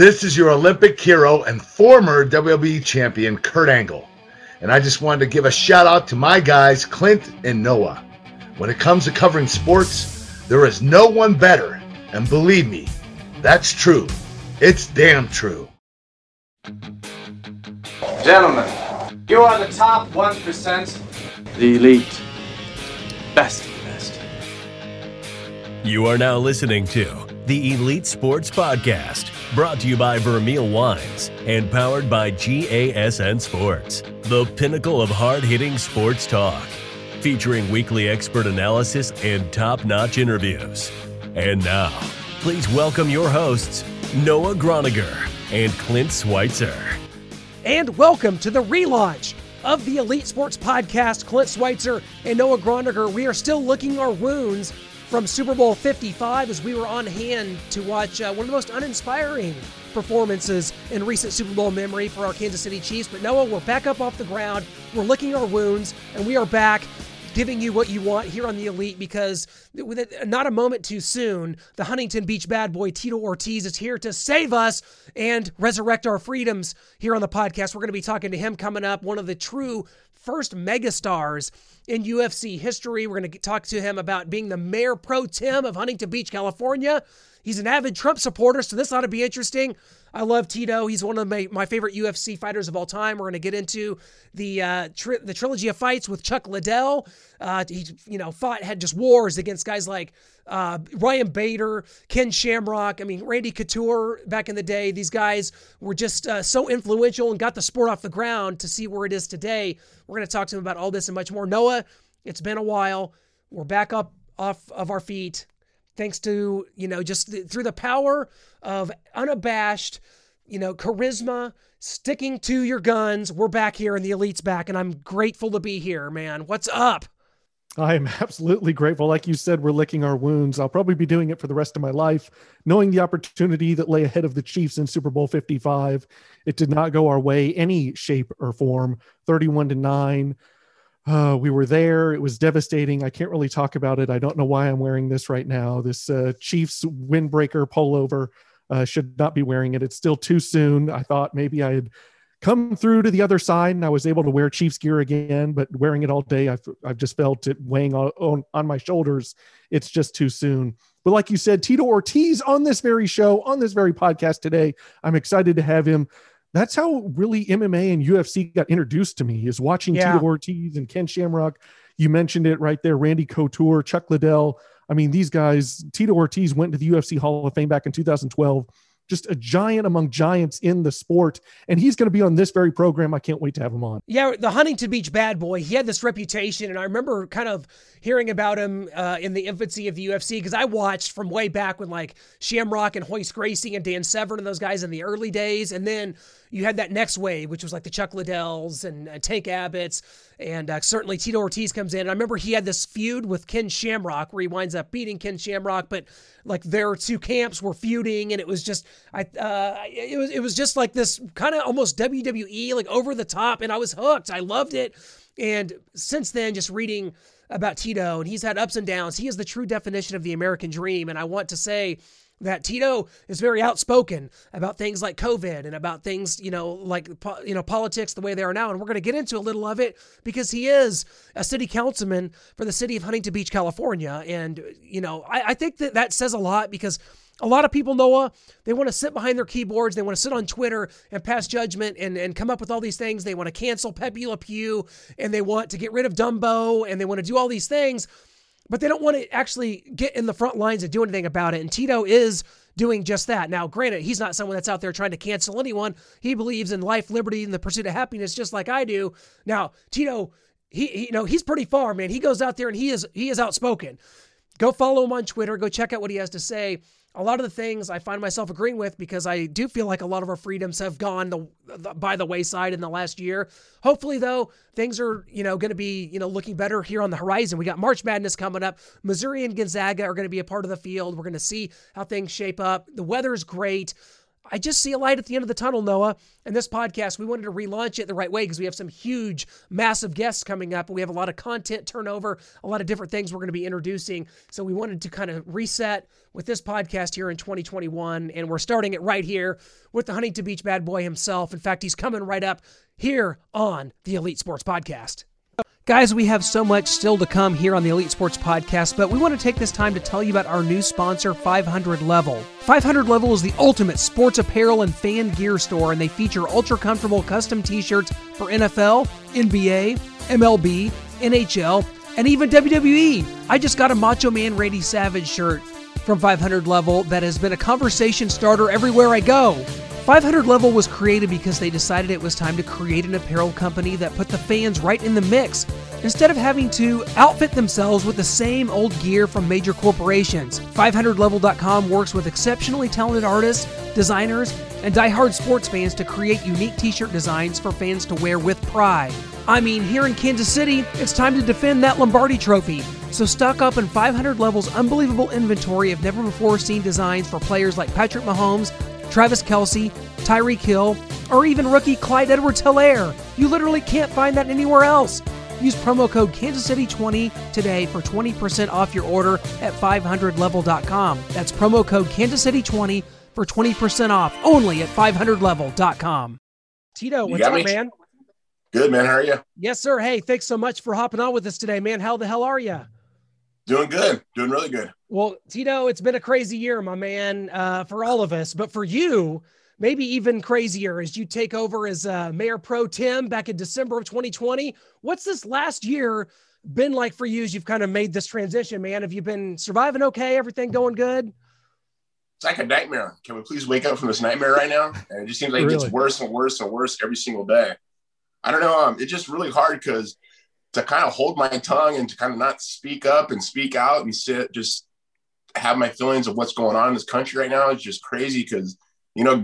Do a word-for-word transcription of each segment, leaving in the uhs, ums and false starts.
This is your Olympic hero and former W W E champion, Kurt Angle. And I just wanted to give a shout out to my guys, Clint and Noah. When it comes to covering sports, there is no one better. And believe me, that's true. It's damn true. Gentlemen, you are the top one percent. The elite. Best of the best. You are now listening to the Elite Sports Podcast, brought to you by Vermeer Wines and powered by G A S N Sports, the pinnacle of hard-hitting sports talk, featuring weekly expert analysis and top-notch interviews. And now, please welcome your hosts, Noah Groniger and Clint Schweitzer. And welcome to the relaunch of the Elite Sports Podcast. Clint Schweitzer and Noah Groniger, we are still licking our wounds from Super Bowl fifty-five, as we were on hand to watch uh, one of the most uninspiring performances in recent Super Bowl memory for our Kansas City Chiefs. But Noah, we're back up off the ground, we're licking our wounds, and we are back giving you what you want here on the Elite, because with it, not a moment too soon, the Huntington Beach bad boy Tito Ortiz is here to save us and resurrect our freedoms here on the podcast. We're going to be talking to him coming up, one of the true first megastars in U F C history. We're going to talk to him about being the mayor pro tem of Huntington Beach, California. He's an avid Trump supporter, so this ought to be interesting. I love Tito. He's one of my, my favorite U F C fighters of all time. We're going to get into the uh, tri- the trilogy of fights with Chuck Liddell. Uh, he, you know, fought, had just wars against guys like uh, Ryan Bader, Ken Shamrock, I mean, Randy Couture back in the day. These guys were just uh, so influential and got the sport off the ground to see where it is today. We're going to talk to him about all this and much more. Noah, it's been a while. We're back up off of our feet, thanks to, you know, just th- through the power of unabashed, you know, charisma, sticking to your guns. We're back here and the Elite's back, and I'm grateful to be here, man. What's up? I am absolutely grateful. Like you said, we're licking our wounds. I'll probably be doing it for the rest of my life, knowing the opportunity that lay ahead of the Chiefs in Super Bowl fifty-five. It did not go our way, any shape or form, thirty-one to nine. Uh, we were there. It was devastating. I can't really talk about it. I don't know why I'm wearing this right now. This uh, Chiefs windbreaker pullover, uh, should not be wearing it. It's still too soon. I thought maybe I had come through to the other side and I was able to wear Chiefs gear again, but wearing it all day, I've, I've just felt it weighing on, on, on my shoulders. It's just too soon. But like you said, Tito Ortiz on this very show, on this very podcast today, I'm excited to have him. That's how really M M A and U F C got introduced to me, is watching yeah. Tito Ortiz and Ken Shamrock. You mentioned it right there. Randy Couture, Chuck Liddell. I mean, these guys, Tito Ortiz went to the U F C Hall of Fame back in two thousand twelve, just a giant among giants in the sport. And he's going to be on this very program. I can't wait to have him on. Yeah. The Huntington Beach bad boy. He had this reputation. And I remember kind of hearing about him uh, in the infancy of the U F C. Cause I watched from way back when, like, Shamrock and Royce Gracie and Dan Severn and those guys in the early days. And then you had that next wave, which was like the Chuck Liddells and uh, Tank Abbott's, and uh, certainly Tito Ortiz comes in. And I remember he had this feud with Ken Shamrock, where he winds up beating Ken Shamrock, but like their two camps were feuding, and it was just, I, uh, it was, it was just like this kind of almost W W E, like over the top, and I was hooked. I loved it, and since then, just reading about Tito, and he's had ups and downs. He is the true definition of the American dream, and I want to say that Tito is very outspoken about things like COVID and about things, you know, like, you know, politics the way they are now. And we're going to get into a little of it, because he is a city councilman for the city of Huntington Beach, California. And, you know, I, I think that that says a lot, because a lot of people, Noah, they want to sit behind their keyboards. They want to sit on Twitter and pass judgment and, and come up with all these things. They want to cancel Pepe Le Pew, and they want to get rid of Dumbo, and they want to do all these things, but they don't want to actually get in the front lines and do anything about it. And Tito is doing just that. Now, granted, he's not someone that's out there trying to cancel anyone. He believes in life, liberty, and the pursuit of happiness, just like I do. Now, Tito, he, he you know, he's pretty far, man. He goes out there and he is he is outspoken. Go follow him on Twitter. Go check out what he has to say. A lot of the things I find myself agreeing with, because I do feel like a lot of our freedoms have gone the, the, by the wayside in the last year. Hopefully, though, things are, you know, going to be, you know, looking better here on the horizon. We got March Madness coming up. Missouri and Gonzaga are going to be a part of the field. We're going to see how things shape up. The weather is great. I just see a light at the end of the tunnel, Noah. And this podcast, we wanted to relaunch it the right way because we have some huge, massive guests coming up. We have a lot of content turnover, a lot of different things we're going to be introducing. So we wanted to kind of reset with this podcast here in twenty twenty-one. And we're starting it right here with the Huntington Beach bad boy himself. In fact, he's coming right up here on the Elite Sports Podcast. Guys, we have so much still to come here on the Elite Sports Podcast, but we want to take this time to tell you about our new sponsor, five hundred Level. five hundred Level is the ultimate sports apparel and fan gear store, and they feature ultra-comfortable custom t-shirts for N F L, N B A, M L B, N H L, and even W W E. I just got a Macho Man Randy Savage shirt from five hundred Level that has been a conversation starter everywhere I go. five hundred Level was created because they decided it was time to create an apparel company that put the fans right in the mix, instead of having to outfit themselves with the same old gear from major corporations. five hundred level dot com works with exceptionally talented artists, designers, and diehard sports fans to create unique t-shirt designs for fans to wear with pride. I mean, here in Kansas City, it's time to defend that Lombardi trophy. So stock up on five hundred Level's unbelievable inventory of never-before-seen designs for players like Patrick Mahomes, Travis Kelsey, Tyreek Hill, or even rookie Clyde Edwards-Hilaire. You literally can't find that anywhere else. Use promo code Kansas City twenty today for twenty percent off your order at five hundred level dot com. That's promo code Kansas City twenty for twenty percent off only at five hundred level dot com. Tito, what's up, me? man? Good, man. How are you? Yes, sir. Hey, thanks so much for hopping on with us today, man. How the hell are you? Doing good. Doing really good. Well, Tito, it's been a crazy year, my man, uh, for all of us. But for you, maybe even crazier as you take over as uh, Mayor Pro Tem back in December of twenty twenty. What's this last year been like for you as you've kind of made this transition, man? Have you been surviving okay? Everything going good? It's like a nightmare. Can we please wake up from this nightmare right now? And it just seems like really? It gets worse and worse and worse every single day. I don't know. Um, it's just really hard because to kind of hold my tongue and to kind of not speak up and speak out and sit, just have my feelings of what's going on in this country right now is just crazy. Cause you know,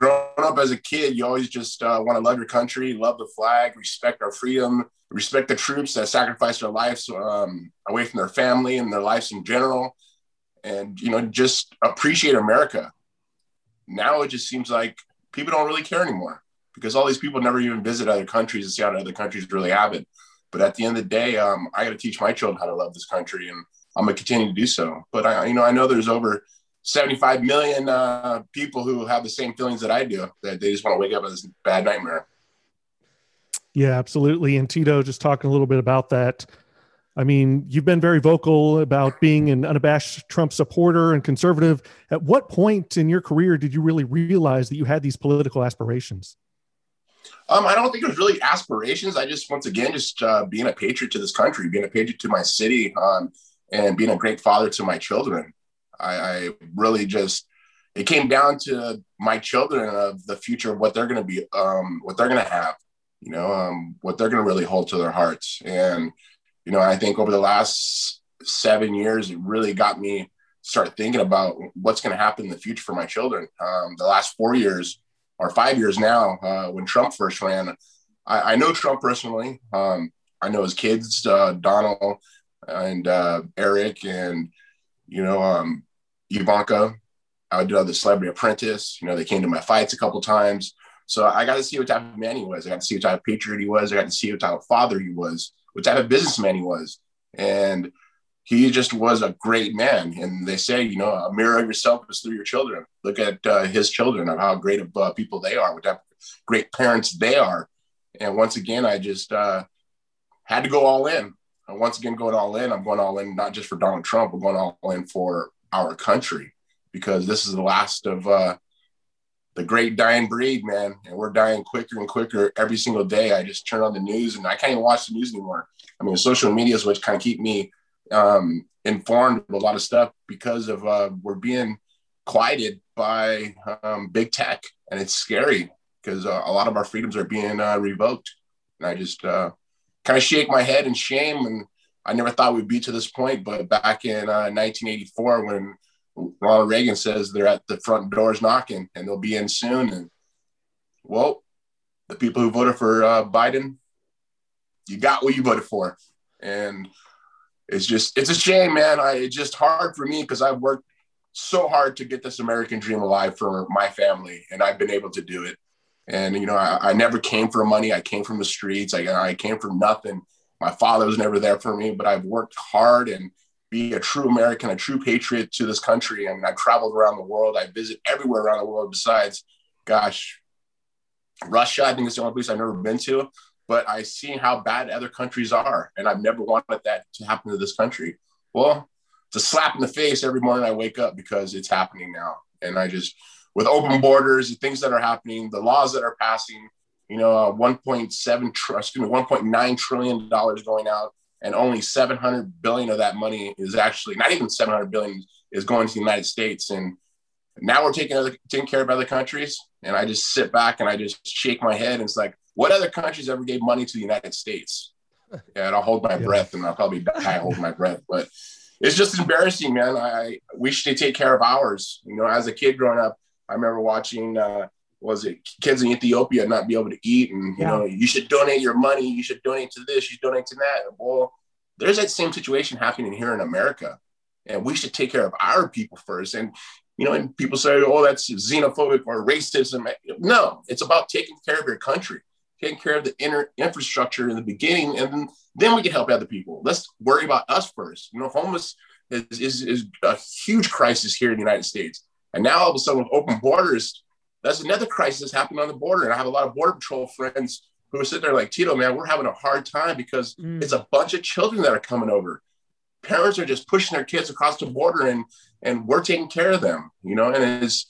growing up as a kid, you always just uh, want to love your country, love the flag, respect our freedom, respect the troops that sacrificed their lives um, away from their family and their lives in general. And, you know, just appreciate America. Now it just seems like people don't really care anymore because all these people never even visit other countries and see how other countries really have it. But at the end of the day, um, I got to teach my children how to love this country, and I'm going to continue to do so. But I, you know, I know there's over seventy-five million uh, people who have the same feelings that I do, that they just want to wake up in this bad nightmare. Yeah, absolutely. And Tito, just talking a little bit about that. I mean, you've been very vocal about being an unabashed Trump supporter and conservative. At what point in your career did you really realize that you had these political aspirations? Um, I don't think it was really aspirations. I just, once again, just uh, being a patriot to this country, being a patriot to my city, um, and being a great father to my children. I, I really just, it came down to my children of the future of what they're going to be, um, what they're going to have, you know, um, what they're going to really hold to their hearts. And, you know, I think over the last seven years, it really got me start thinking about what's going to happen in the future for my children. Um, the last four years, or five years now, uh, when Trump first ran, I, I know Trump personally. Um, I know his kids, uh, Donald and uh, Eric, and you know um, Ivanka. I did the Celebrity Apprentice. You know, they came to my fights a couple times. So I got to see what type of man he was. I got to see what type of patriot he was. I got to see what type of father he was. What type of businessman he was. And he just was a great man. And they say, you know, a mirror of yourself is through your children. Look at uh, his children, of how great of uh, people they are, what type of great parents they are. And once again, I just uh, had to go all in. And once again, going all in, I'm going all in, not just for Donald Trump, but going all in for our country, because this is the last of uh, the great dying breed, man. And we're dying quicker and quicker every single day. I just turn on the news and I can't even watch the news anymore. I mean, social media is what kind of keep me um informed of a lot of stuff, because of uh we're being quieted by um big tech, and it's scary because uh, a lot of our freedoms are being uh, revoked. And I just uh kind of shake my head in shame, and I never thought we'd be to this point. But back in uh, nineteen eighty-four, when Ronald Reagan says they're at the front doors knocking and they'll be in soon, and well, the people who voted for uh Biden, you got what you voted for. And It's just, it's a shame, man. I, it's just hard for me because I've worked so hard to get this American dream alive for my family, and I've been able to do it. And, you know, I, I never came for money. I came from the streets. I, I came from nothing. My father was never there for me, but I've worked hard and be a true American, a true patriot to this country. And I've traveled around the world. I visit everywhere around the world besides, gosh, Russia, I think, is the only place I've never been to. But I see how bad other countries are, and I've never wanted that to happen to this country. Well, it's a slap in the face every morning I wake up because it's happening now. And I just, with open borders, the things that are happening, the laws that are passing, you know, uh, one point seven, excuse me, one point nine trillion dollars going out, and only seven hundred billion dollars of that money is actually, not even seven hundred billion dollars is going to the United States. And now we're taking, other, taking care of other countries. And I just sit back and I just shake my head. And it's like, what other countries ever gave money to the United States? And I'll hold my yeah. breath, and I'll probably die holding my breath. But it's just embarrassing, man. I wish they take care of ours. You know, as a kid growing up, I remember watching, uh, was it kids in Ethiopia not be able to eat? And, you yeah. know, you should donate your money. You should donate to this. You should donate to that. And, well, there's that same situation happening here in America. And we should take care of our people first. And, you know, and people say, oh, that's xenophobic or racism. No, it's about taking care of your country, taking care of the inner infrastructure in the beginning, and then we can help other people. Let's worry about us first. You know, homeless is, is, is a huge crisis here in the United States. And now all of a sudden with open borders, that's another crisis happening on the border. And I have a lot of Border Patrol friends who are sitting there like, Tito, man, we're having a hard time because mm. it's a bunch of children that are coming over. Parents are just pushing their kids across the border, and, and we're taking care of them, you know, and it's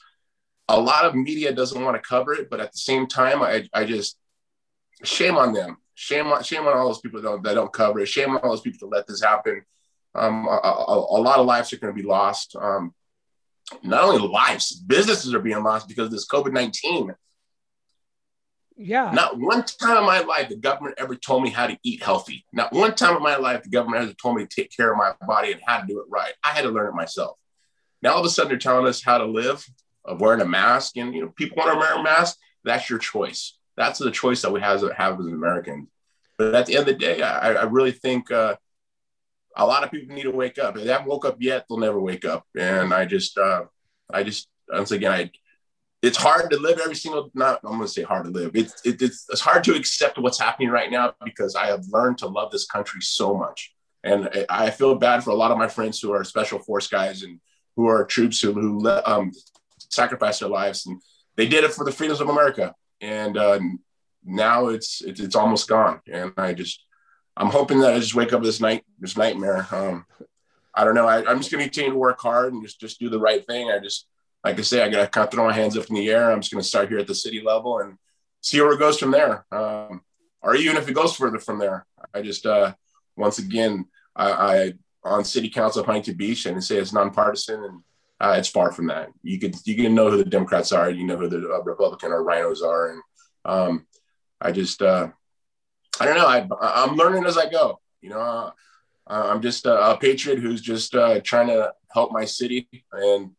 a lot of media doesn't want to cover it. But at the same time, I, I just, shame on them. Shame on, shame on all those people that don't, that don't cover it. Shame on all those people that let this happen. Um, a, a, a lot of lives are going to be lost. Um, not only lives, businesses are being lost because of this COVID nineteen. Yeah. Not one time in my life the government ever told me how to eat healthy. Not one time in my life the government ever told me to take care of my body and how to do it right. I had to learn it myself. Now all of a sudden they're telling us how to live, of wearing a mask, and you know people want to wear a mask. That's your choice. That's the choice that we have, have as Americans. But at the end of the day, I, I really think uh, a lot of people need to wake up. If they haven't woke up yet, they'll never wake up. And I just, uh, I just, once again, I, it's hard to live every single, not, I'm going to say hard to live. It's, it, it's, it's hard to accept what's happening right now because I have learned to love this country so much. And I, I feel bad for a lot of my friends who are special force guys and who are troops who, who um, sacrificed their lives. And they did it for the freedoms of America. And uh, now it's, it's it's almost gone, and I just I'm hoping that I just wake up this night this nightmare. Um, I don't know. I, I'm just going to continue to work hard and just just do the right thing. I just like I say, I got to kind of throw my hands up in the air. I'm just going to start here at the city level and see where it goes from there, um, or even if it goes further from there. I just uh, once again I, I on City Council of Huntington Beach, and say it's nonpartisan and. Uh, it's far from that. You could you can know who the Democrats are. You know who the uh, Republican or rhinos are. And um, I just uh, I don't know. I, I'm learning as I go. You know, uh, I'm just a, a patriot who's just uh, trying to help my city and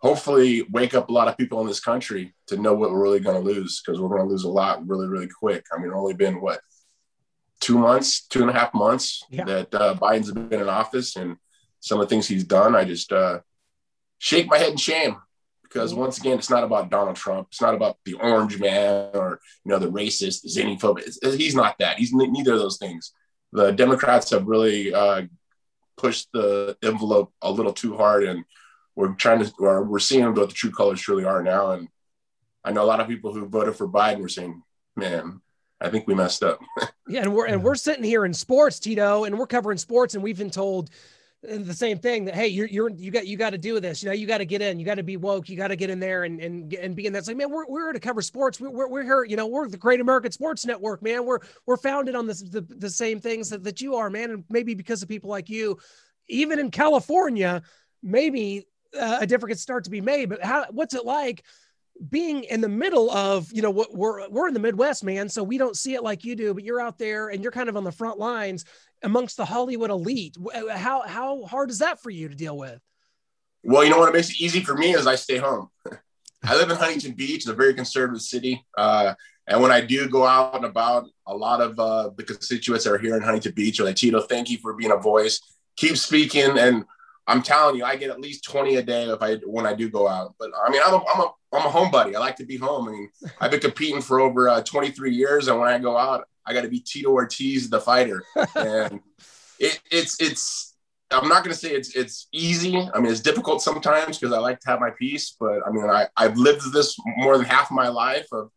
hopefully wake up a lot of people in this country to know what we're really going to lose, because we're going to lose a lot really, really quick. I mean, only been what, two months, two and a half months yeah. that uh, Biden's been in office, and some of the things he's done. I just uh, shake my head in shame, because once again, it's not about Donald Trump. It's not about the orange man or, you know, the racist, the xenophobic. It's, he's not that. He's neither of those things. The Democrats have really uh, pushed the envelope a little too hard, and we're trying to, or we're seeing what the true colors truly are now. And I know a lot of people who voted for Biden were saying, man, I think we messed up. yeah, and we're and we're sitting here in sports, Tito, and we're covering sports, and we've been told the same thing, that, hey, you're, you're, you got, you got to do this. You know, you got to get in, you got to be woke. You got to get in there and, and, and be in that. It's like, man, we're, we're here to cover sports. We're, we're, we're here, you know, we're the Great American Sports Network, man. We're, we're founded on this, the, the same things that, that you are, man. And maybe because of people like you, even in California, maybe uh, a difference could start to be made, but how, what's it like being in the middle of, you know, what we're, we're in the Midwest, man. So we don't see it like you do, but you're out there and you're kind of on the front lines amongst the Hollywood elite. How, how hard is that for you to deal with? Well, you know what makes it easy for me is I stay home. I live in Huntington Beach. It's a very conservative city. Uh, and when I do go out and about, a lot of uh, the constituents that are here in Huntington Beach are like, Tito, thank you for being a voice. Keep speaking. And I'm telling you, I get at least twenty a day if I when I do go out. But I mean, I'm a, I'm a I'm a homebody. I like to be home. I mean, I've been competing for over uh, twenty-three years, and when I go out, I got to be Tito Ortiz, the fighter. And it, it's it's I'm not going to say it's it's easy. I mean, it's difficult sometimes because I like to have my peace. But I mean, I I've lived this more than half my life of.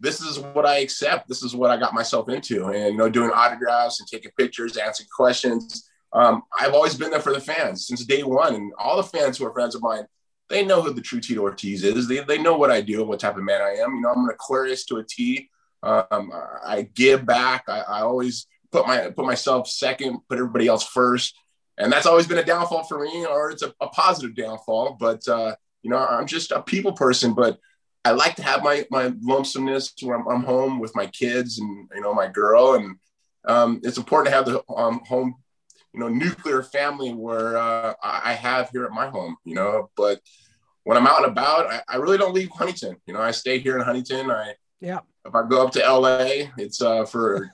This is what I accept. This is what I got myself into. And, you know, doing autographs and taking pictures, answering questions. Um, I've always been there for the fans since day one. And all the fans who are friends of mine, they know who the true Tito Ortiz is. They, they know what I do and what type of man I am. You know, I'm an Aquarius to a T. Um, I give back. I, I always put my put myself second, put everybody else first. And that's always been a downfall for me, or it's a, a positive downfall. But, uh, you know, I'm just a people person. But I like to have my, my lonesomeness when I'm, I'm home with my kids and, you know, my girl. And um, it's important to have the um, home, you know, nuclear family where uh, I have here at my home, you know, but when I'm out and about, I, I really don't leave Huntington. You know, I stay here in Huntington. I, yeah. If I go up to L A, it's uh, for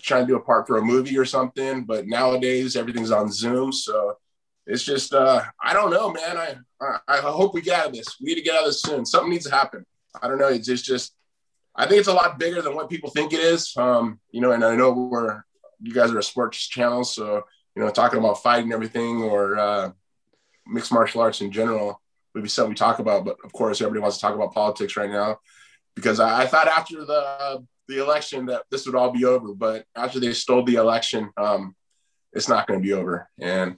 trying to do a part for a movie or something, but nowadays everything's on Zoom. So it's just, uh, I don't know, man. I, I, I hope we get out of this. We need to get out of this soon. Something needs to happen. I don't know. It's just, just, I think it's a lot bigger than what people think it is. Um, you know, and I know we're, you guys are a sports channel. So, you know, talking about fighting and everything or uh, mixed martial arts in general would be something we talk about. But of course, everybody wants to talk about politics right now, because I, I thought after the, the election that this would all be over, but after they stole the election, um, it's not going to be over. And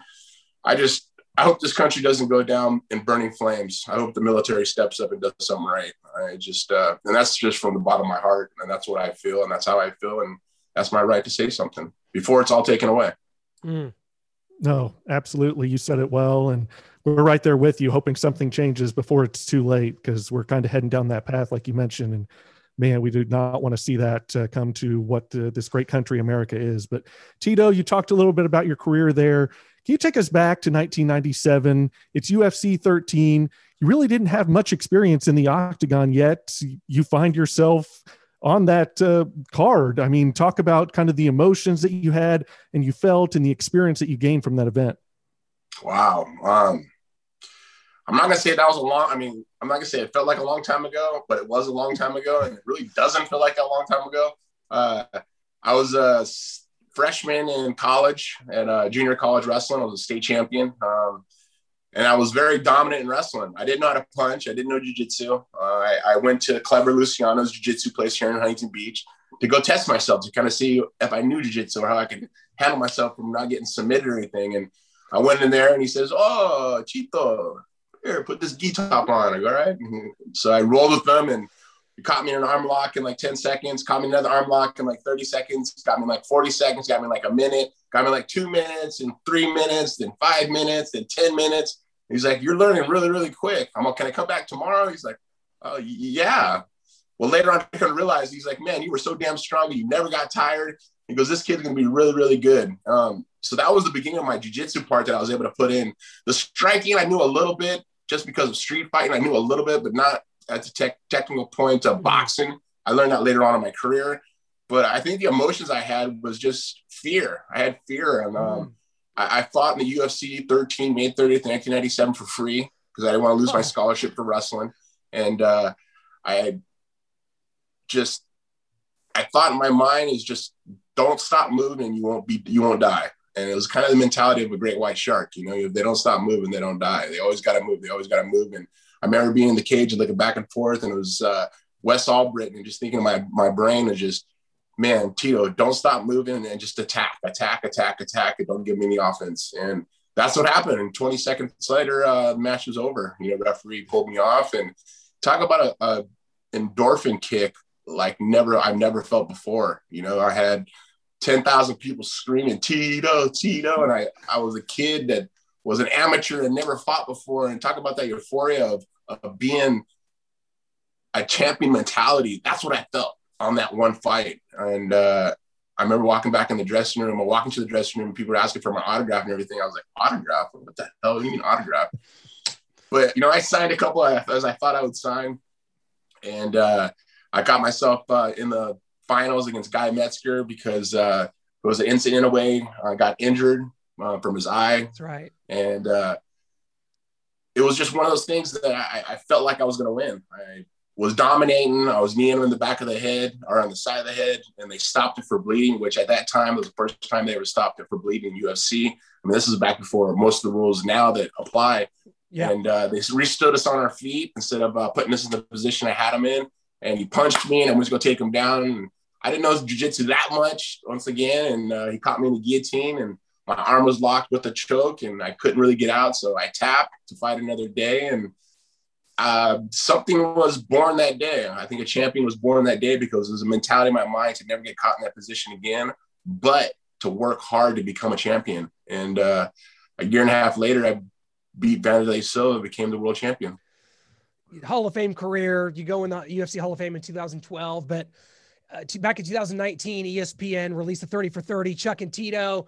I just, I hope this country doesn't go down in burning flames. I hope the military steps up and does something right. I just, uh, and that's just from the bottom of my heart. And that's what I feel. And that's how I feel. And that's my right to say something before it's all taken away. Mm. No, absolutely. You said it well. And we're right there with you, hoping something changes before it's too late, because we're kind of heading down that path, like you mentioned. And man, we do not want to see that uh, come to what the, this great country America is. But Tito, you talked a little bit about your career there. Can you take us back to nineteen ninety-seven? It's U F C thirteen. You really didn't have much experience in the octagon yet. You find yourself on that uh, card. I mean, talk about kind of the emotions that you had and you felt and the experience that you gained from that event. Wow. Um, I'm not going to say that was a long, I mean, I'm not going to say it felt like a long time ago, but it was a long time ago. And it really doesn't feel like a long time ago. Uh, I was a, uh, freshman in college at uh, junior college wrestling. I was a state champion. Um, and I was very dominant in wrestling. I didn't know how to punch. I didn't know jiu-jitsu. Uh, I, I went to Clever Luciano's jiu-jitsu place here in Huntington Beach to go test myself, to kind of see if I knew jiu-jitsu or how I could handle myself from not getting submitted or anything. And I went in there and he says, "Oh, Tito, here, put this gi top on." I go, "All right." So I rolled with them and he caught me in an arm lock in like ten seconds, caught me another arm lock in like thirty seconds, got me in like forty seconds, got me in like a minute, got me in like two minutes and three minutes, then five minutes, then ten minutes. He's like, "You're learning really, really quick." I'm like, "Can I come back tomorrow?" He's like, "Oh, yeah." Well, later on, I couldn't realize, he's like, "Man, you were so damn strong. You never got tired." He goes, "This kid's going to be really, really good." Um, so that was the beginning of my jiu-jitsu part that I was able to put in. The striking, I knew a little bit just because of street fighting. I knew a little bit, but not at the tech, technical point of boxing. I learned that later on in my career, but I think the emotions I had was just fear. I had fear. And um, I, I fought in the U F C thirteen, May thirtieth, nineteen ninety-seven for free, because I didn't want to lose my scholarship for wrestling. And uh, I just, I thought in my mind is just, don't stop moving and you won't be, you won't die. And it was kind of the mentality of a great white shark. You know, if they don't stop moving, they don't die. They always got to move. They always got to move. And I remember being in the cage and looking back and forth, and it was uh, Wes Albritton, and just thinking in my, my brain is just, "Man, Tito, don't stop moving and just attack, attack, attack, attack, and don't give me any offense." And that's what happened. And twenty seconds later, uh, the match was over. You know, the referee pulled me off, and talk about a, a endorphin kick like never I've never felt before. You know, I had ten thousand people screaming, "Tito, Tito," and I, I was a kid that was an amateur and never fought before. And talk about that euphoria of of being a champion mentality. That's what I felt on that one fight. And uh, I remember walking back in the dressing room, or walking to the dressing room, people were asking for my autograph and everything. I was like, "Autograph? What the hell do you mean autograph?" But, you know, I signed a couple of, as I thought I would sign. And uh, I got myself uh, in the finals against Guy Metzger, because uh, it was an incident away. I got injured uh, from his eye. That's right. And uh, it was just one of those things that I, I felt like I was going to win. I was dominating. I was kneeing him in the back of the head or on the side of the head, and they stopped it for bleeding, which at that time was the first time they ever stopped it for bleeding in U F C. I mean, this is back before most of the rules now that apply. Yeah. And uh, they restood us on our feet instead of uh, putting us in the position I had him in. And he punched me, and I was going to take him down. And I didn't know jiu-jitsu that much once again. And uh, he caught me in the guillotine, and my arm was locked with a choke, and I couldn't really get out. So I tapped to fight another day. And uh, something was born that day. I think a champion was born that day because there's a mentality in my mind to never get caught in that position again, but to work hard to become a champion. And uh, a year and a half later, I beat Vanderlei Silva, became the world champion. Hall of Fame career. You go in the U F C Hall of Fame in two thousand twelve, but uh, to, back in two thousand nineteen, E S P N released the thirty for thirty, Chuck and Tito.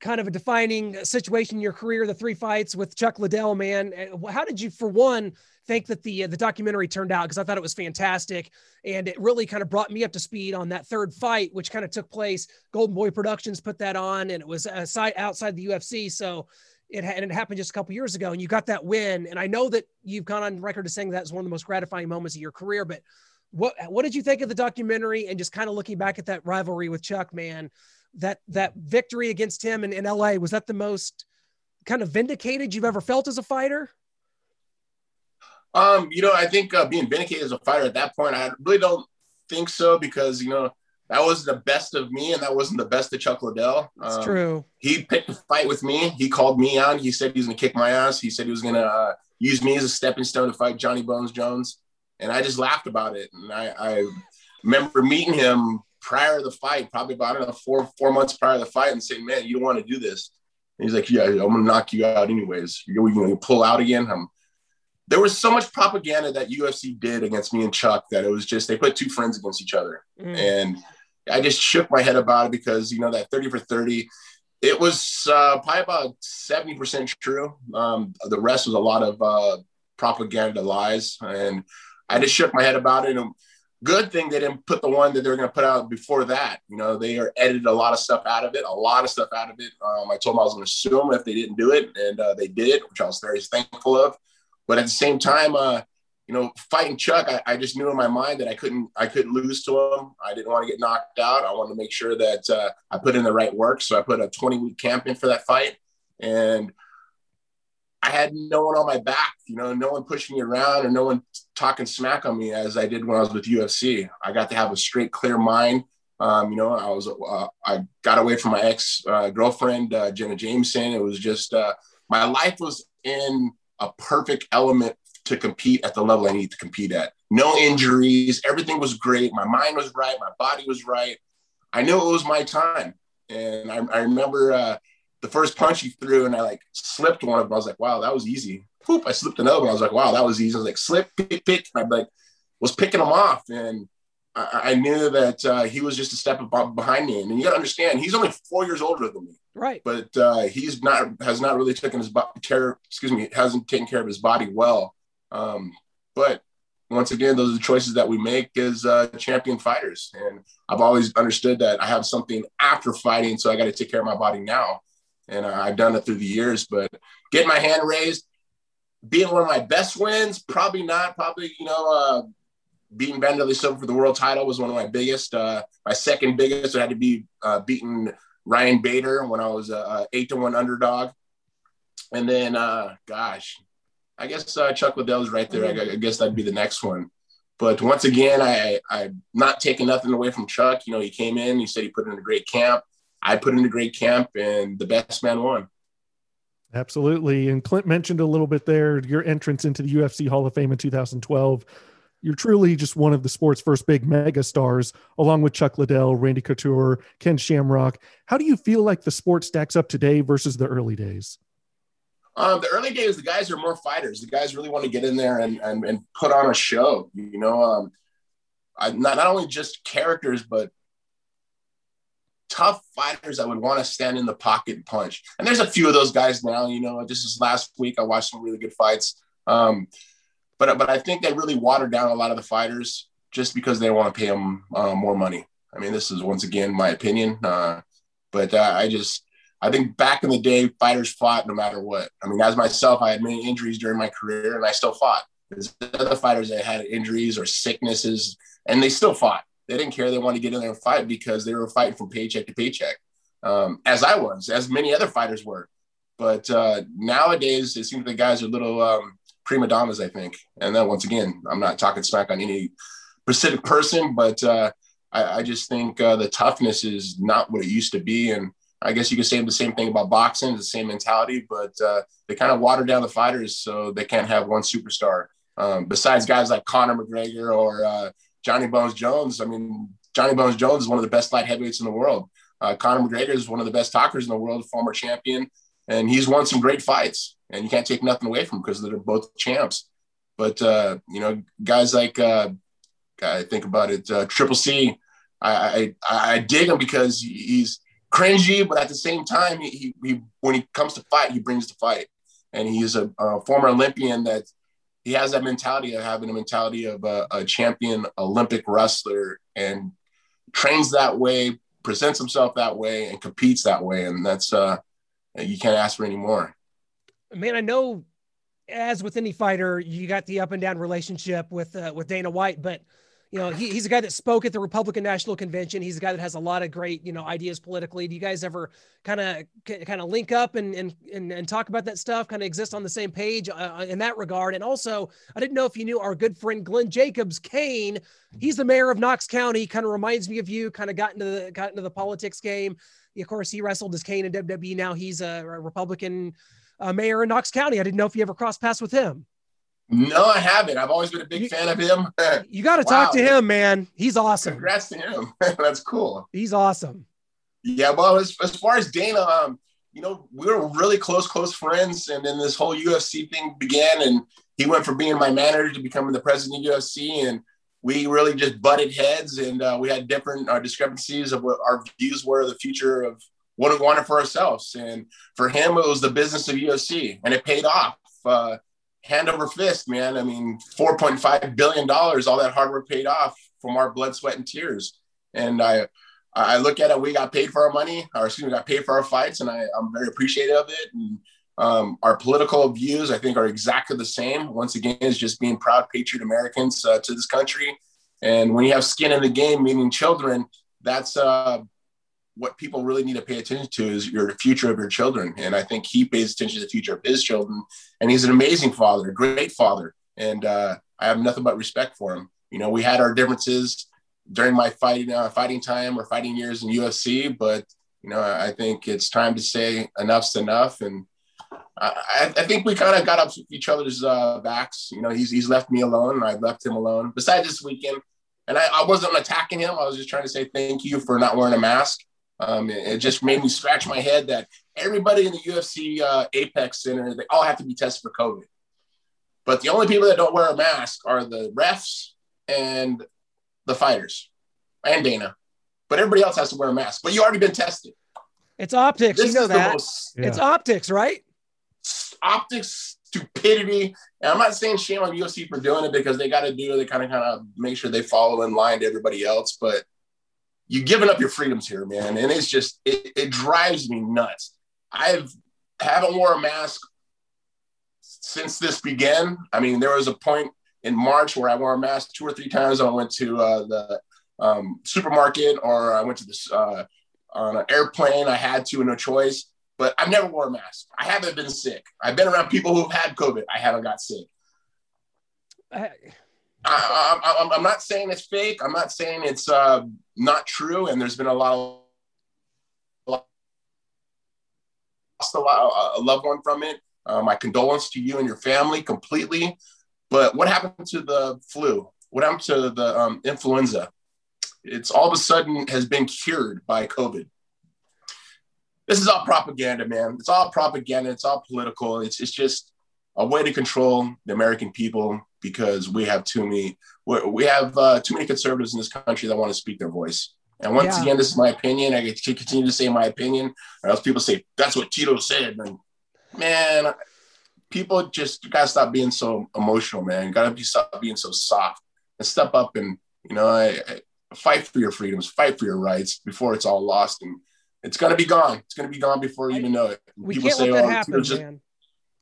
Kind of a defining situation in your career, the three fights with Chuck Liddell, man. How did you, for one, think that the the documentary turned out? Because I thought it was fantastic, and it really kind of brought me up to speed on that third fight, which kind of took place. Golden Boy Productions put that on, and it was aside, outside the U F C, so it, and it happened just a couple years ago, and you got that win. And I know that you've gone on record as saying that's one of the most gratifying moments of your career, but what what did you think of the documentary and just kind of looking back at that rivalry with Chuck, man? That that victory against him in, in L A, was that the most kind of vindicated you've ever felt as a fighter? Um, you know, I think uh, being vindicated as a fighter at that point, I really don't think so, because, you know, that was the best of me and that wasn't the best of Chuck Liddell. That's um, true. He picked a fight with me. He called me out. He said he was going to kick my ass. He said he was going to uh, use me as a stepping stone to fight Johnny Bones Jones. And I just laughed about it. And I, I remember meeting him prior to the fight, probably about, I don't know, four, four months prior to the fight, and saying, man, you don't want to do this. And he's like, yeah, I'm going to knock you out anyways. You're going to pull out again. Um, there was so much propaganda that U F C did against me and Chuck that it was just, they put two friends against each other. Mm. And I just shook my head about it because, you know, that thirty for thirty, it was uh, probably about seventy percent true. Um, the rest was a lot of uh, propaganda lies. And I just shook my head about it. And good thing they didn't put the one that they were going to put out before that. You know, they are edited a lot of stuff out of it, a lot of stuff out of it. Um, I told them I was going to sue them if they didn't do it, and uh, they did, which I was very thankful of. But at the same time, uh, you know, fighting Chuck, I, I just knew in my mind that I couldn't, I couldn't lose to him. I didn't want to get knocked out. I wanted to make sure that uh, I put in the right work. So I put a twenty-week camp in for that fight, and I had no one on my back, you know, no one pushing me around or no one talking smack on me as I did when I was with U F C. I got to have a straight, clear mind. Um, you know, I was, uh, I got away from my ex uh, girlfriend, uh, Jenna Jameson. It was just, uh, my life was in a perfect element to compete at the level I needed to compete at. No injuries. Everything was great. My mind was right. My body was right. I knew it was my time. And I, I remember, uh, the first punch he threw, and I like slipped one of them. I was like, wow, that was easy. Poop, I slipped another one. I was like, wow, that was easy. I was like, slip, pick, pick. And I like, was picking him off. And I, I knew that uh, he was just a step behind me. And you got to understand, he's only four years older than me. Right. But uh, he's not, has not really taken his body care, excuse me, hasn't taken care of his body well. Um, but once again, those are the choices that we make as uh, champion fighters. And I've always understood that I have something after fighting, so I got to take care of my body now. And I've done it through the years, but getting my hand raised, being one of my best wins, probably not, probably, you know, uh, beating Vanderlei Silva for the world title was one of my biggest. Uh, my second biggest, I had to be uh, beating Ryan Bader when I was an eight to one underdog. And then, uh, gosh, I guess uh, Chuck Liddell's right there. I, I guess that'd be the next one. But once again, I, I'm not taking nothing away from Chuck. You know, he came in, he said he put in a great camp. I put in a great camp, and the best man won. Absolutely. And Clint mentioned a little bit there, your entrance into the U F C Hall of Fame in two thousand twelve. You're truly just one of the sport's first big mega stars, along with Chuck Liddell, Randy Couture, Ken Shamrock. How do you feel like the sport stacks up today versus the early days? Um, the early days, the guys are more fighters. The guys really want to get in there and, and, and put on a show, you know, um, I, not, not only just characters, but tough fighters that would want to stand in the pocket and punch. And there's a few of those guys now, you know, just this last week, I watched some really good fights. Um, but, but I think they really watered down a lot of the fighters just because they want to pay them uh, more money. I mean, this is once again, my opinion. Uh, but uh, I just, I think back in the day, fighters fought no matter what. I mean, as myself, I had many injuries during my career, and I still fought. There's other fighters that had injuries or sicknesses, and they still fought. They didn't care. They wanted to get in there and fight because they were fighting from paycheck to paycheck, um, as I was, as many other fighters were. But uh, nowadays, it seems the guys are little um, prima donnas, I think. And then once again, I'm not talking smack on any specific person, but uh, I, I just think uh, the toughness is not what it used to be. And I guess you could say the same thing about boxing, the same mentality, but uh, they kind of water down the fighters so they can't have one superstar. Um, besides guys like Conor McGregor or uh, Johnny Bones Jones. I mean, Johnny Bones Jones is one of the best light heavyweights in the world. Uh, Conor McGregor is one of the best talkers in the world, former champion, and he's won some great fights. And you can't take nothing away from him because they're both champs. But, uh, you know, guys like, uh, I think about it, uh, Triple C, I, I, I dig him because he's cringy, but at the same time, he, he when he comes to fight, he brings the fight. And he's a, a former Olympian that he has that mentality of having a mentality of a, a champion Olympic wrestler and trains that way, presents himself that way, and competes that way. And that's, uh, you can't ask for any more. Man, I know as with any fighter, you got the up and down relationship with, uh, with Dana White, but you know, he, he's a guy that spoke at the Republican National Convention. He's a guy that has a lot of great, you know, ideas politically. Do you guys ever kind of kind of link up and, and and and talk about that stuff, kind of exist on the same page uh, in that regard? And also, I didn't know if you knew our good friend Glenn Jacobs, Kane. He's the mayor of Knox County. Kind of reminds me of you, kind of got into the, got into the politics game. Of course, he wrestled as Kane in W W E. Now he's a Republican uh, mayor in Knox County. I didn't know if you ever crossed paths with him. No, I haven't. I've always been a big you, fan of him. You got to wow. talk to him, man. He's awesome. Congrats to him. That's cool. He's awesome. Yeah, well, as, as far as Dana, um, you know, we were really close, close friends. And then this whole U F C thing began, and he went from being my manager to becoming the president of U F C. And we really just butted heads, and uh, we had different uh, discrepancies of what our views were of the future of what we wanted for ourselves. And for him, it was the business of U F C, and it paid off. Uh, Hand over fist, man. I mean, four point five billion dollars, all that hard work paid off from our blood, sweat, and tears. And I I look at it, we got paid for our money, or excuse me, got paid for our fights, and I, I'm very appreciative of it. And um, our political views, I think, are exactly the same. Once again, it's just being proud patriot Americans uh, to this country. And when you have skin in the game, meaning children, that's uh, what people really need to pay attention to is your future of your children. And I think he pays attention to the future of his children, and he's an amazing father, a great father. And uh, I have nothing but respect for him. You know, we had our differences during my fighting, uh, fighting time or fighting years in U F C, but you know, I think it's time to say enough's enough. And I, I think we kind of got up to each other's uh, backs. You know, he's, he's left me alone, and I've left him alone besides this weekend. And I, I wasn't attacking him. I was just trying to say, thank you for not wearing a mask. Um, it just made me scratch my head that everybody in the U F C uh, Apex Center, they all have to be tested for COVID. But the only people that don't wear a mask are the refs and the fighters and Dana. But everybody else has to wear a mask. But you already been tested. It's optics. This you know that. Most, yeah. It's optics, right? Optics, stupidity. And I'm not saying shame on U F C for doing it because they got to do it. They kind of kind of make sure they follow in line to everybody else. But you're giving up your freedoms here, man. And it's just, it, it drives me nuts. I've, haven't worn a mask since this began. I mean, there was a point in March where I wore a mask two or three times. I went to uh, the um, supermarket, or I went to this uh, on an airplane. I had to, no choice, but I've never worn a mask. I haven't been sick. I've been around people who've had COVID. I haven't got sick. I... I, I, I'm not saying it's fake. I'm not saying it's uh, not true. And there's been a lot of lost a, lot, a loved one from it. Uh, my condolence to you and your family completely. But what happened to the flu? What happened to the um, influenza? It's all of a sudden has been cured by COVID. This is all propaganda, man. It's all propaganda. It's all political. It's it's just a way to control the American people, because we have too many, we have uh, too many conservatives in this country that want to speak their voice. And once yeah. again, this is my opinion. I get to continue to say my opinion. Or else people say, that's what Tito said. And man, people just got to stop being so emotional, man. Got to be stop being so soft and step up and, you know, I, I fight for your freedoms, fight for your rights before it's all lost. And It's going to be gone. It's going to be gone before you I, even know it. We people can't say, let that oh, happen, just, man.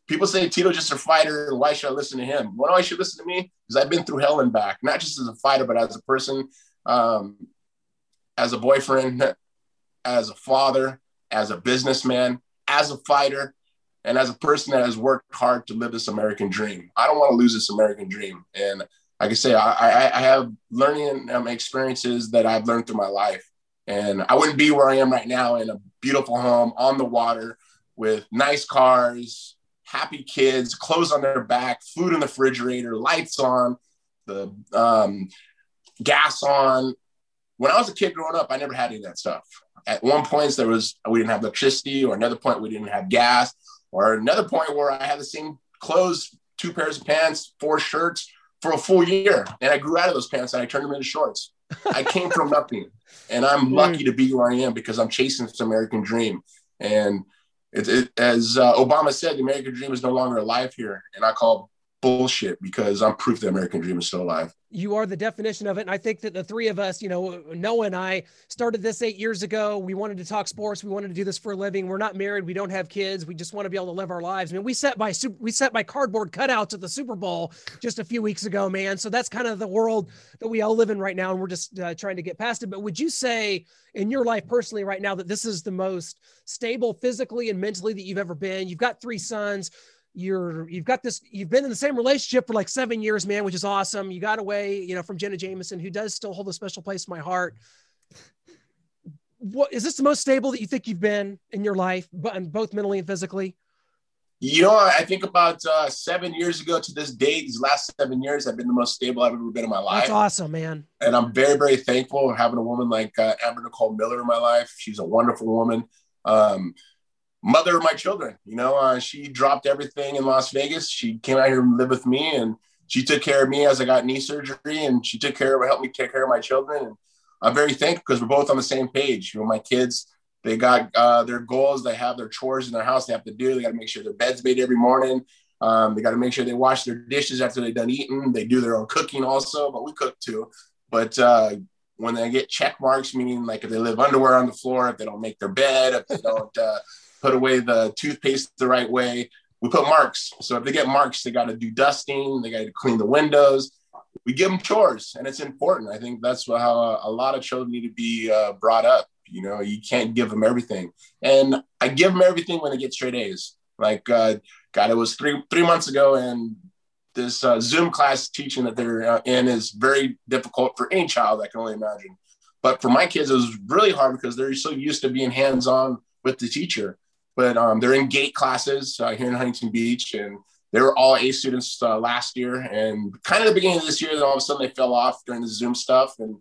People say, Tito's just a fighter. Why should I listen to him? Why do I should listen to me? Because I've been through hell and back, not just as a fighter, but as a person, um, as a boyfriend, as a father, as a businessman, as a fighter, and as a person that has worked hard to live this American dream. I don't want to lose this American dream. And like I say, I, I, I have learning um, experiences that I've learned through my life. And I wouldn't be where I am right now in a beautiful home on the water with nice cars, happy kids, clothes on their back, food in the refrigerator, lights on, the um, gas on. When I was a kid growing up, I never had any of that stuff. At one point, there was we didn't have electricity, or another point we didn't have gas, or another point where I had the same clothes, two pairs of pants, four shirts for a full year. And I grew out of those pants and I turned them into shorts. I came from nothing, and I'm lucky to be where I am because I'm chasing this American dream. And it, it, as uh, Obama said, the American dream is no longer alive here. And I call bullshit because I'm proof the American dream is still alive. You are the definition of it. And I think that the three of us, you know, Noah and I started this eight years ago. We wanted to talk sports. We wanted to do this for a living. We're not married. We don't have kids. We just want to be able to live our lives. I mean, we sat by, we sat by cardboard cutouts at the Super Bowl just a few weeks ago, man. So that's kind of the world that we all live in right now. And we're just uh, trying to get past it. But would you say in your life personally right now that this is the most stable physically and mentally that you've ever been? You've got three sons. You're, you've got this, you've been in the same relationship for like seven years, man, which is awesome. You got away, you know, from Jenna Jameson, who does still hold a special place in my heart. What is this the most stable that you think you've been in your life, but both mentally and physically? You know, I think about uh, seven years ago to this day, these last seven years, I've been the most stable I've ever been in my life. That's awesome, man. And I'm very, very thankful for having a woman like uh, Amber Nicole Miller in my life. She's a wonderful woman. Um, Mother of my children, you know, uh, she dropped everything in Las Vegas. She came out here and lived with me, and she took care of me as I got knee surgery, and she took care of, helped me take care of my children. And I'm very thankful because we're both on the same page. You know, my kids, they got uh, their goals, they have their chores in their house they have to do. They got to make sure their bed's made every morning. Um, they got to make sure they wash their dishes after they're done eating. They do their own cooking also, but we cook too. But uh, when they get check marks, meaning like if they leave underwear on the floor, if they don't make their bed, if they don't uh, put away the toothpaste the right way, we put marks. So if they get marks, they got to do dusting, they got to clean the windows. We give them chores, and it's important. I think that's how a lot of children need to be uh, brought up. You know, you can't give them everything. And I give them everything when they get straight A's. Like, uh, God, it was three three months ago, and this uh, Zoom class teaching that they're in is very difficult for any child, I can only imagine. But for my kids, it was really hard because they're so used to being hands-on with the teacher. But um, they're in GATE classes uh, here in Huntington Beach, and they were all A students uh, last year. And kind of the beginning of this year, then all of a sudden they fell off during the Zoom stuff. And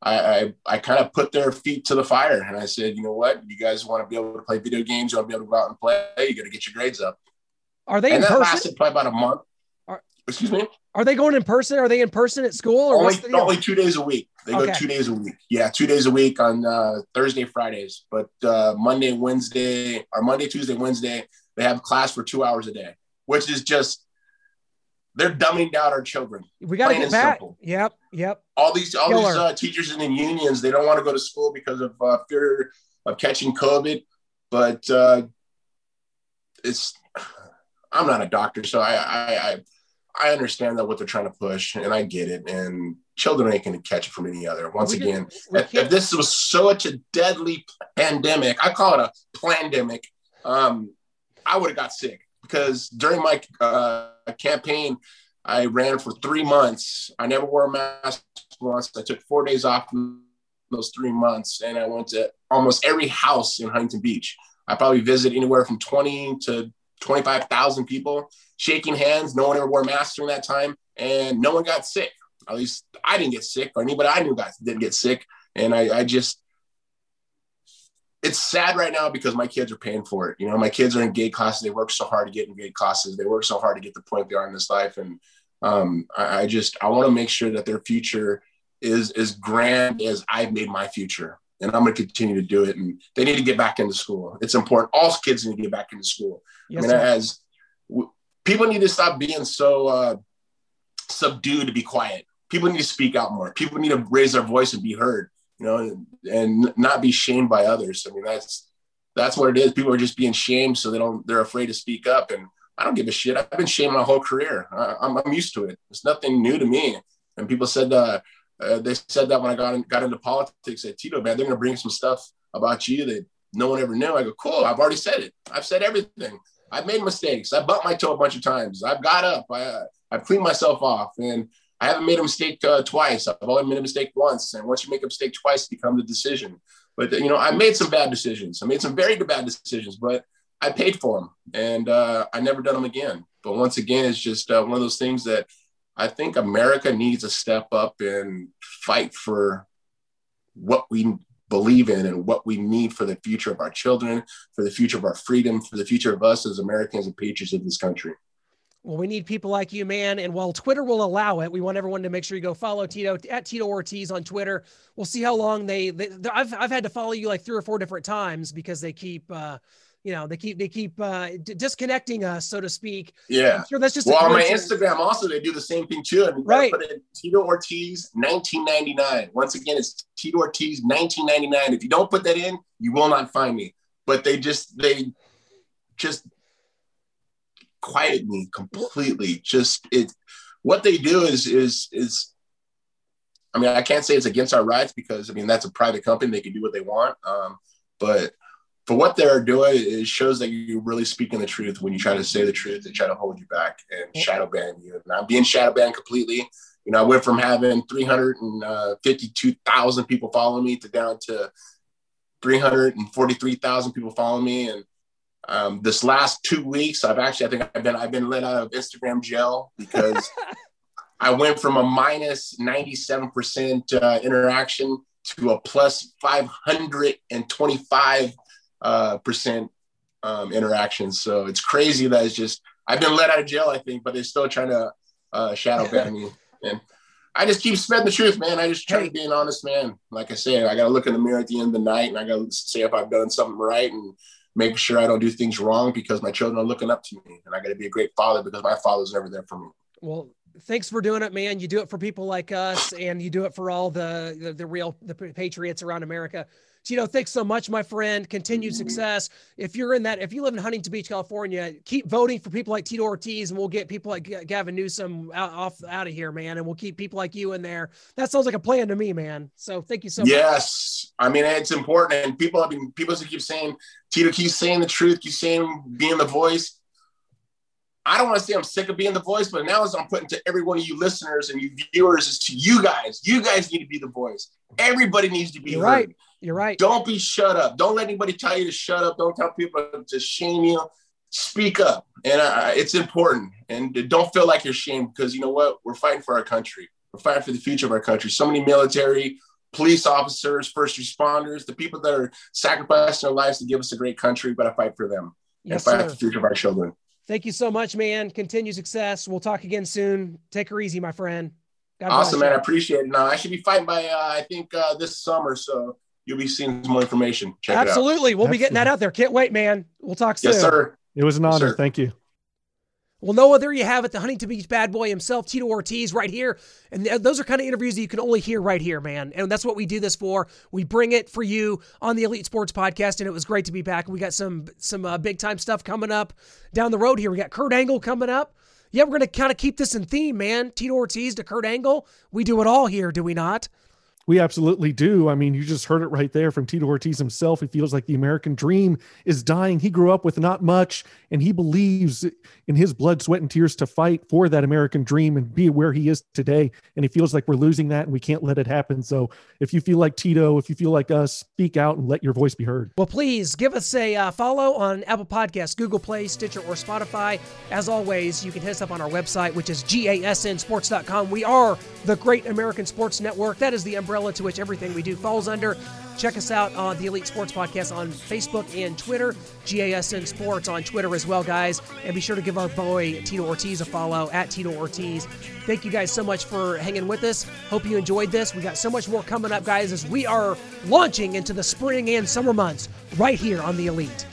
I, I, I kind of put their feet to the fire. And I said, you know what? You guys want to be able to play video games. You want to be able to go out and play. You got to get your grades up. Are they and in person? And that lasted probably about a month. Are, Excuse me? Are they going in person? Are they in person at school? Or only, only two days a week. They okay. go two days a week. Yeah, two days a week on uh, Thursday, Fridays. But uh, Monday, Wednesday, or Monday, Tuesday, Wednesday, they have class for two hours a day, which is just, they're dumbing down our children. We got to get back. Simple. Yep, yep. All these all Killer. these uh, teachers in the unions, they don't want to go to school because of uh, fear of catching COVID. But uh, it's, I'm not a doctor, so I I, I I understand that what they're trying to push, and I get it. And children ain't going to catch it from any other. Once again, if, if this was such a deadly pandemic, I call it a plandemic, um, I would have got sick because during my uh, campaign, I ran for three months. I never wore a mask once. I took four days off in those three months, and I went to almost every house in Huntington Beach. I probably visited anywhere from twenty to twenty-five thousand people, shaking hands. No one ever wore masks during that time, and no one got sick. At least I didn't get sick, or anybody I knew got, didn't get sick. And I, I just, it's sad right now because my kids are paying for it. You know, my kids are in GATE classes. They work so hard to get in GATE classes. They work so hard to get the point they are in this life. And um, I, I just, I want to make sure that their future is as grand as I've made my future. And I'm going to continue to do it. And they need to get back into school. It's important. All kids need to get back into school. Yes, I mean, as w- people need to stop being so uh, subdued to be quiet. People need to speak out more. People need to raise their voice and be heard. you know, and not be shamed by others. I mean, that's, that's what it is. People are just being shamed. So they don't, they're afraid to speak up, and I don't give a shit. I've been shamed my whole career. I, I'm, I'm used to it. It's nothing new to me. And people said, uh, uh, they said that when I got in, got into politics at Tito, man, they're going to bring some stuff about you that no one ever knew. I go, cool. I've already said it. I've said everything. I've made mistakes. I bumped my toe a bunch of times. I've got up. I, uh, I've cleaned myself off, and I haven't made a mistake uh, twice. I've only made a mistake once. And once you make a mistake twice, it becomes a decision. But, you know, I made some bad decisions. I made some very bad decisions, but I paid for them, and uh, I never done them again. But once again, it's just uh, one of those things that I think America needs to step up and fight for what we believe in and what we need for the future of our children, for the future of our freedom, for the future of us as Americans and patriots of this country. Well, we need people like you, man. And while Twitter will allow it, we want everyone to make sure you go follow Tito at Tito Ortiz on Twitter. We'll see how long they, they I've, I've had to follow you like three or four different times because they keep, uh, you know, they keep, they keep uh, d- disconnecting us, so to speak. Yeah. I'm sure that's just well, on my Instagram also, they do the same thing too. And right. Put in Tito Ortiz, nineteen ninety-nine. Once again, it's Tito Ortiz, nineteen ninety-nine. If you don't put that in, you will not find me, but they just, they just, quiet me completely. Just it, what they do is is is. I mean, I can't say it's against our rights because I mean that's a private company; they can do what they want. Um, but for what they're doing, it shows that you're really speaking the truth when you try to say the truth. They try to hold you back and shadow ban you. And I'm being shadow banned completely. You know, I went from having three hundred fifty-two thousand people following me to down to three hundred forty-three thousand people following me, and Um, this last two weeks, I've actually, I think I've been, I've been let out of Instagram jail because I went from a minus ninety-seven percent uh, interaction to a plus five hundred twenty-five percent uh, percent, um, interaction. So it's crazy that it's just, I've been let out of jail, I think, but they're still trying to uh, shadow ban me. And I just keep spreading the truth, man. I just try to be an honest man. Like I said, I got to look in the mirror at the end of the night and I got to say if I've done something right and make sure I don't do things wrong because my children are looking up to me, and I got to be a great father because my father's never there for me. Well, thanks for doing it, man. You do it for people like us, and you do it for all the, the, the real, the patriots around America. Tito, thanks so much, my friend. Continued success. If you're in that, if you live in Huntington Beach, California, keep voting for people like Tito Ortiz, and we'll get people like Gavin Newsom out, off, out of here, man. And we'll keep people like you in there. That sounds like a plan to me, man. So thank you so yes. much. Yes. I mean, it's important. And people, I mean, people keep saying, Tito, keep saying the truth. Keep saying being the voice. I don't want to say I'm sick of being the voice, but now as I'm putting to every one of you listeners and you viewers is to you guys, you guys need to be the voice. Everybody needs to be You're right. You're right. Don't be shut up. Don't let anybody tell you to shut up. Don't tell people to shame you. Speak up. And uh, it's important. And don't feel like you're shamed because you know what? We're fighting for our country. We're fighting for the future of our country. So many military, police officers, first responders, the people that are sacrificing their lives to give us a great country, we gotta fight for them yes, and fight sir. for the future of our children. Thank you so much, man. Continue success. We'll talk again soon. Take her easy, my friend. God awesome, man. You. I appreciate it. Now I should be fighting by, uh, I think, uh, this summer. So you'll be seeing some more information. Check Absolutely. it out. We'll Absolutely. We'll be getting that out there. Can't wait, man. We'll talk soon. Yes, sir. It was an honor. Yes, thank you. Well, Noah, there you have it. The Huntington Beach bad boy himself, Tito Ortiz, right here. And th- those are kind of interviews that you can only hear right here, man. And that's what we do this for. We bring it for you on the Elite Sports Podcast, and it was great to be back. We got some some uh, big-time stuff coming up down the road here. We got Kurt Angle coming up. Yeah, we're going to kind of keep this in theme, man. Tito Ortiz to Kurt Angle. We do it all here, do we not? We absolutely do. I mean, you just heard it right there from Tito Ortiz himself. He feels like the American dream is dying. He grew up with not much, and he believes in his blood, sweat, and tears to fight for that American dream and be where he is today. And he feels like we're losing that, and we can't let it happen. So if you feel like Tito, if you feel like us, speak out and let your voice be heard. Well, please give us a uh, follow on Apple Podcasts, Google Play, Stitcher, or Spotify. As always, you can hit us up on our website, which is G A S N sports dot com. We are the Great American Sports Network. That is the umbrella to which everything we do falls under. Check us out on the Elite Sports Podcast on Facebook and Twitter, G A S N Sports on Twitter as well, guys. And be sure to give our boy Tito Ortiz a follow at Tito Ortiz. Thank you guys so much for hanging with us. Hope you enjoyed this. We got so much more coming up, guys, as we are launching into the spring and summer months right here on the Elite.